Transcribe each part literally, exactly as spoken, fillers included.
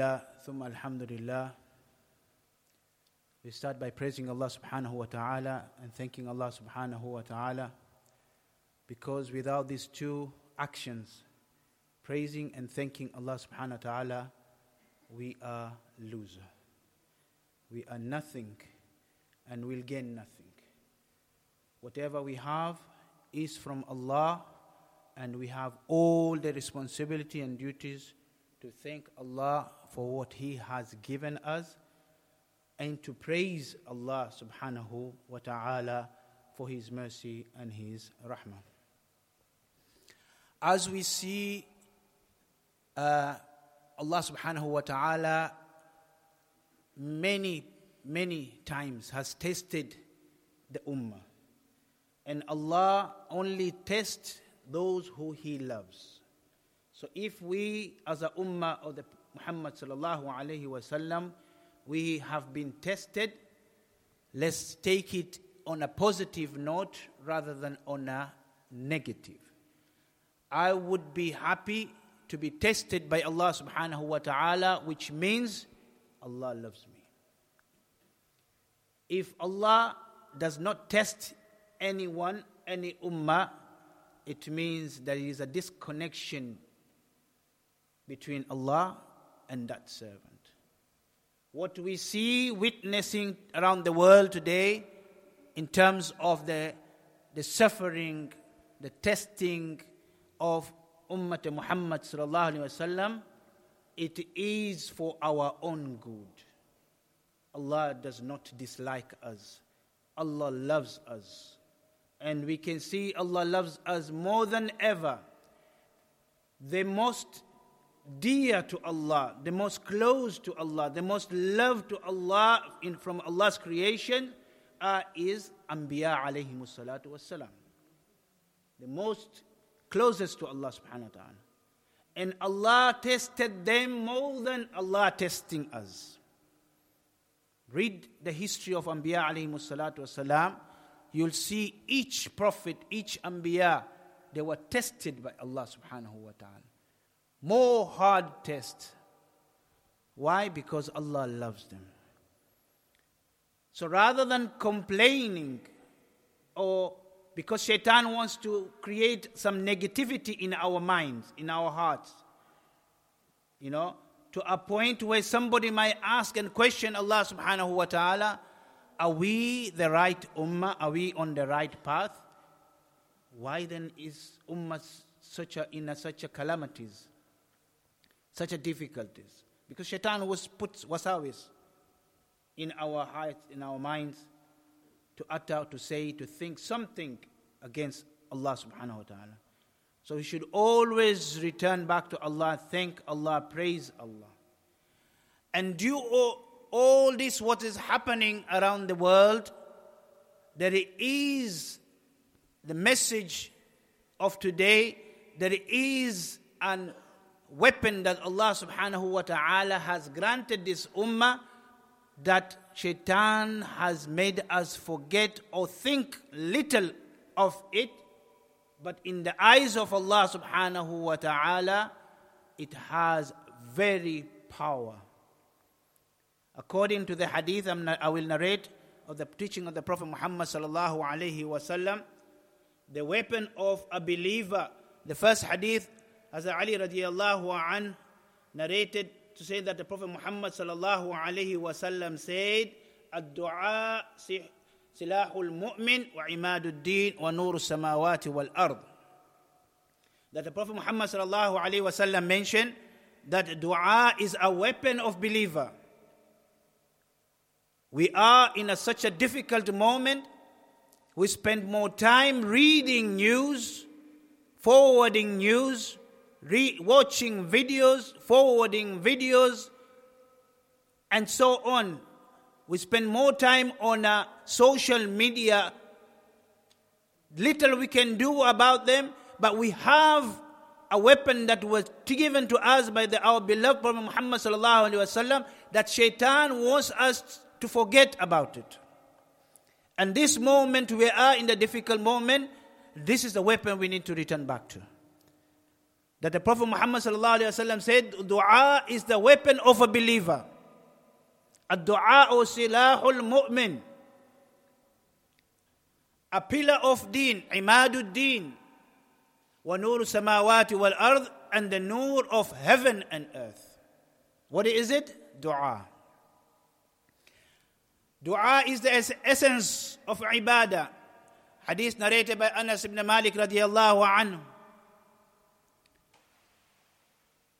Bismillah, thumma alhamdulillah. We start by praising Allah subhanahu wa ta'ala and thanking Allah subhanahu wa ta'ala, because without these two actions, praising and thanking Allah subhanahu wa ta'ala, we are loser. We are nothing and we'll gain nothing. Whatever we have is from Allah, and we have all the responsibility and duties to thank Allah for what He has given us, and to praise Allah subhanahu wa ta'ala for His mercy and His rahmah. As we see, uh, Allah subhanahu wa ta'ala many, many times has tested the ummah. And Allah only tests those who He loves. So if we as a ummah of the Muhammad sallallahu alayhi wa sallam, we have been tested, let's take it on a positive note rather than on a negative. I would be happy to be tested by Allah subhanahu wa ta'ala, which means Allah loves me. If Allah does not test anyone, any ummah, it means there is a disconnection between Allah and that servant. What we see witnessing around the world today in terms of the, the suffering, the testing of Ummah Muhammad sallallahu alayhi wa sallam, it is for our own good. Allah does not dislike us. Allah loves us. And we can see Allah loves us more than ever. The most dear to Allah, the most close to Allah, the most loved to Allah in, from Allah's creation uh, is Anbiya alayhimu salatu wassalam. The most closest to Allah subhanahu wa ta'ala. And Allah tested them more than Allah testing us. Read the history of Anbiya alayhimu salatu wassalam. You'll see each prophet, each Anbiya, they were tested by Allah subhanahu wa ta'ala. More hard tests. Why? Because Allah loves them. So rather than complaining, or because shaitan wants to create some negativity in our minds, in our hearts, you know, to a point where somebody might ask and question Allah subhanahu wa ta'ala, are we the right ummah? Are we on the right path? Why then is ummah such a, in a, such a calamities, such a difficulties? Because shaitan was puts waswas in our hearts, in our minds, to utter, to say, to think something against Allah subhanahu wa ta'ala. So we should always return back to Allah, thank Allah, praise Allah. And do all, all this what is happening around the world, that it is the message of today, that it is an weapon that Allah subhanahu wa ta'ala has granted this ummah, that shaitan has made us forget or think little of it, but in the eyes of Allah subhanahu wa ta'ala, it has very power. According to the hadith I'm not, I will narrate of the teaching of the Prophet Muhammad sallallahu alayhi wa sallam, the weapon of a believer, the first hadith, as Ali radiyallahu an narrated, to say that the Prophet Muhammad sallallahu alayhi wa sallam said, ad-du'a silahul mu'min wa imadud deen wa nur samawati wal ard. That the Prophet Muhammad sallallahu alayhi wa sallam mentioned that dua is a weapon of believer. We are in a, such a difficult moment. We spend more time reading news, forwarding news, re- watching videos, forwarding videos, and so on. We spend more time on uh, social media. Little we can do about them, but we have a weapon that was given to us by the, our beloved Prophet Muhammad sallallahu alaihi wasallam, that shaitan wants us to forget about it. And this moment we are in the difficult moment, this is the weapon we need to return back to. that the Prophet Muhammad sallallahu alayhi wa sallam said, dua is the weapon of a believer. Ad-du'a silahul mu'min. A pillar of deen, imadud deen. Wa nur samawati wal ard, and the nur of heaven and earth. What is it? Dua. Dua is the essence of ibadah. Hadith narrated by Anas ibn Malik radiallahu anhu.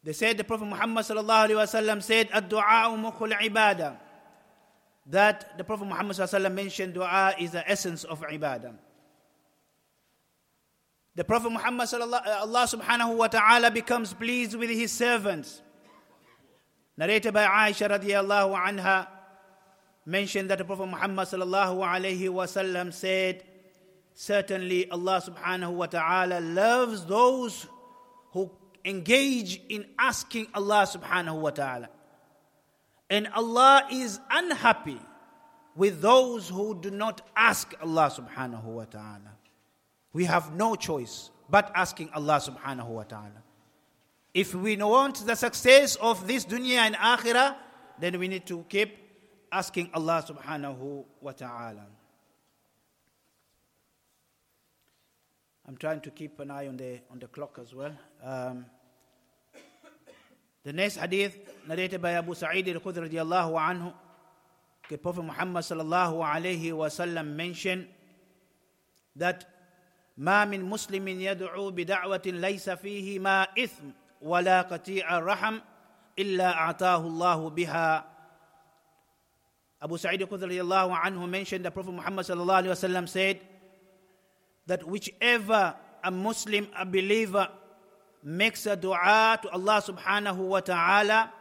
They said, the Prophet Muhammad sallallahu alayhi wa sallam said, ad-du'a mukhul ibadah. That the Prophet Muhammad sallallahu alayhi wa sallam mentioned dua is the essence of ibadah. The Prophet Muhammad sallallahu Allah subhanahu wa ta'ala becomes pleased with his servants. Narrated by Aisha radiyallahu anha, mentioned that the Prophet Muhammad sallallahu alayhi wa sallam said, certainly Allah subhanahu wa ta'ala loves those who engage in asking Allah subhanahu wa ta'ala. And Allah is unhappy with those who do not ask Allah subhanahu wa ta'ala. We have no choice but asking Allah subhanahu wa ta'ala. If we want the success of this dunya and akhirah, then we need to keep asking Allah subhanahu wa ta'ala. I'm trying to keep an eye on the on the clock as well. Um, the next hadith narrated by Abu Sa'id al-Khudri radiyallahu anhu, the Prophet Muhammad sallallahu alayhi wa sallam mentioned that ما من مسلم يدعو بدعوة ليس فيه ما إثم ولا قطيع الرحم إلا أعطاه الله بها. Abu Sa'id al-Khudri radiyallahu anhu mentioned the Prophet Muhammad sallallahu alayhi wa sallam said that whichever a Muslim, a believer, makes a dua to Allah subhanahu wa ta'ala,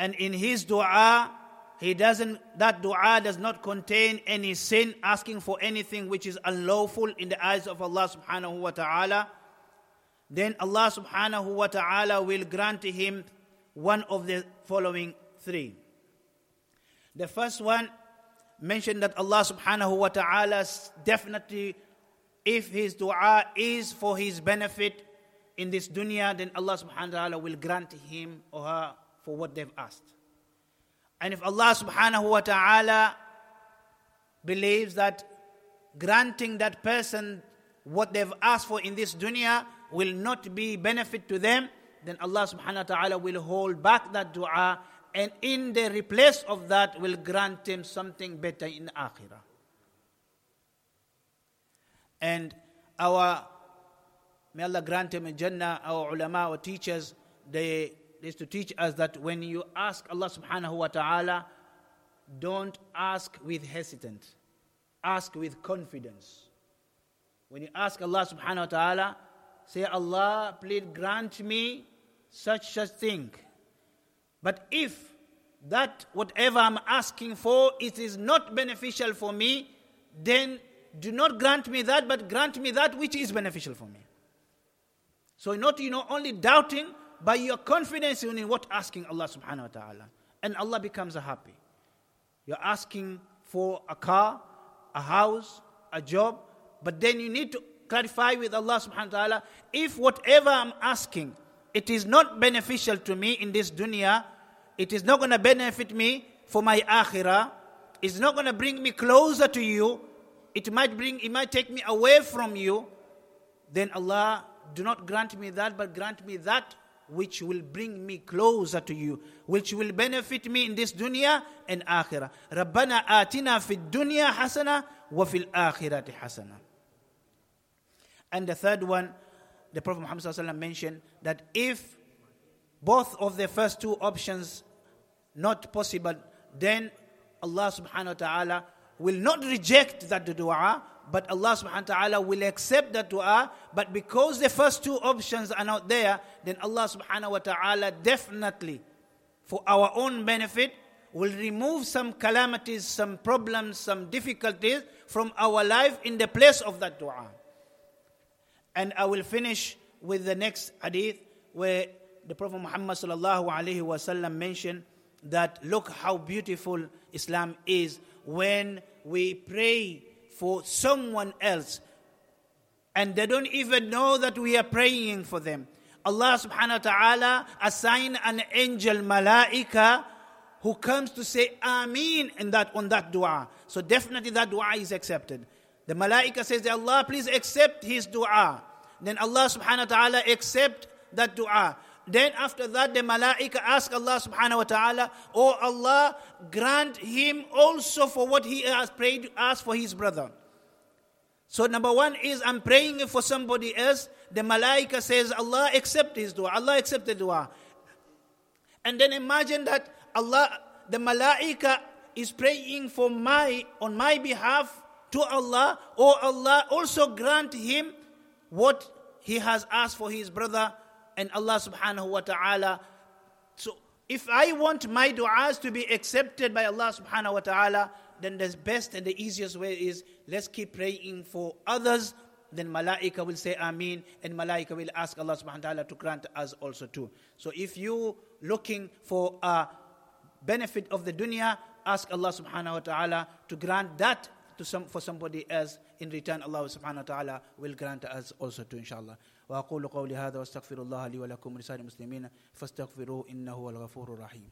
and in his dua, he doesn't, that dua does not contain any sin, asking for anything which is unlawful in the eyes of Allah subhanahu wa ta'ala, then Allah subhanahu wa ta'ala will grant him one of the following three. The first one mentioned that Allah subhanahu wa ta'ala definitely, if his dua is for his benefit in this dunya, then Allah subhanahu wa ta'ala will grant him or her for what they've asked. And if Allah subhanahu wa ta'ala believes that granting that person what they've asked for in this dunya will not be benefit to them, then Allah subhanahu wa ta'ala will hold back that dua, and in the replace of that will grant him something better in akhirah. And our, may Allah grant him in Jannah, our ulama, our teachers, they is to teach us that when you ask Allah subhanahu wa ta'ala, don't ask with hesitant. Ask with confidence. When you ask Allah subhanahu wa ta'ala, say, Allah, please grant me such, such thing. But if that, whatever I'm asking for, it is not beneficial for me, then do not grant me that, but grant me that which is beneficial for me. So not, you know, only doubting, by your confidence in what asking Allah subhanahu wa ta'ala. And Allah becomes happy. You're asking for a car, a house, a job, but then you need to clarify with Allah subhanahu wa ta'ala, if whatever I'm asking, it is not beneficial to me in this dunya, it is not going to benefit me for my akhirah, it's not going to bring me closer to you, it might bring, it might take me away from you, then Allah, do not grant me that, but grant me that which will bring me closer to you, which will benefit me in this dunya and akhirah. Rabbana atina fid dunya hasana wa fil akhirati hasana. And the third one, the Prophet Muhammad sallallahu alayhi wa sallam mentioned that if both of the first two options not possible, then Allah subhanahu wa ta'ala will not reject that dua, but Allah subhanahu wa ta'ala will accept that dua, but because the first two options are not there, then Allah subhanahu wa ta'ala definitely, for our own benefit, will remove some calamities, some problems, some difficulties from our life in the place of that dua. And I will finish with the next hadith where the Prophet Muhammad sallallahu alayhi wa sallam mentioned that look how beautiful Islam is when we pray for someone else, and they don't even know that we are praying for them. Allah subhanahu wa ta'ala assigned an angel, mala'ika, who comes to say Ameen in that, on that dua. So definitely that dua is accepted. The malaika says, Allah, please accept his dua. Then Allah subhanahu wa ta'ala accept that dua. Then after that, the malaika ask Allah subhanahu wa ta'ala, oh Allah, grant him also for what he has prayed, asked for his brother. So number one is, I'm praying for somebody else. The malaika says, Allah accept his dua. Allah accept the dua. And then imagine that Allah, the malaika is praying for my, on my behalf to Allah, or Allah also grant him what he has asked for his brother, and Allah subhanahu wa ta'ala. So if I want my du'as to be accepted by Allah subhanahu wa ta'ala, then the best and the easiest way is, let's keep praying for others, then malaika will say Ameen, and malaika will ask Allah subhanahu wa ta'ala to grant us also too. So if you looking for a benefit of the dunya, ask Allah subhanahu wa ta'ala to grant that to some, for somebody else. In return, Allah subhanahu wa ta'ala will grant us also to, inshallah. وأقول قولي هذا واستغفر الله لي ولكم ولسائر المسلمين فاستغفروه إنه هو الغفور الرحيم.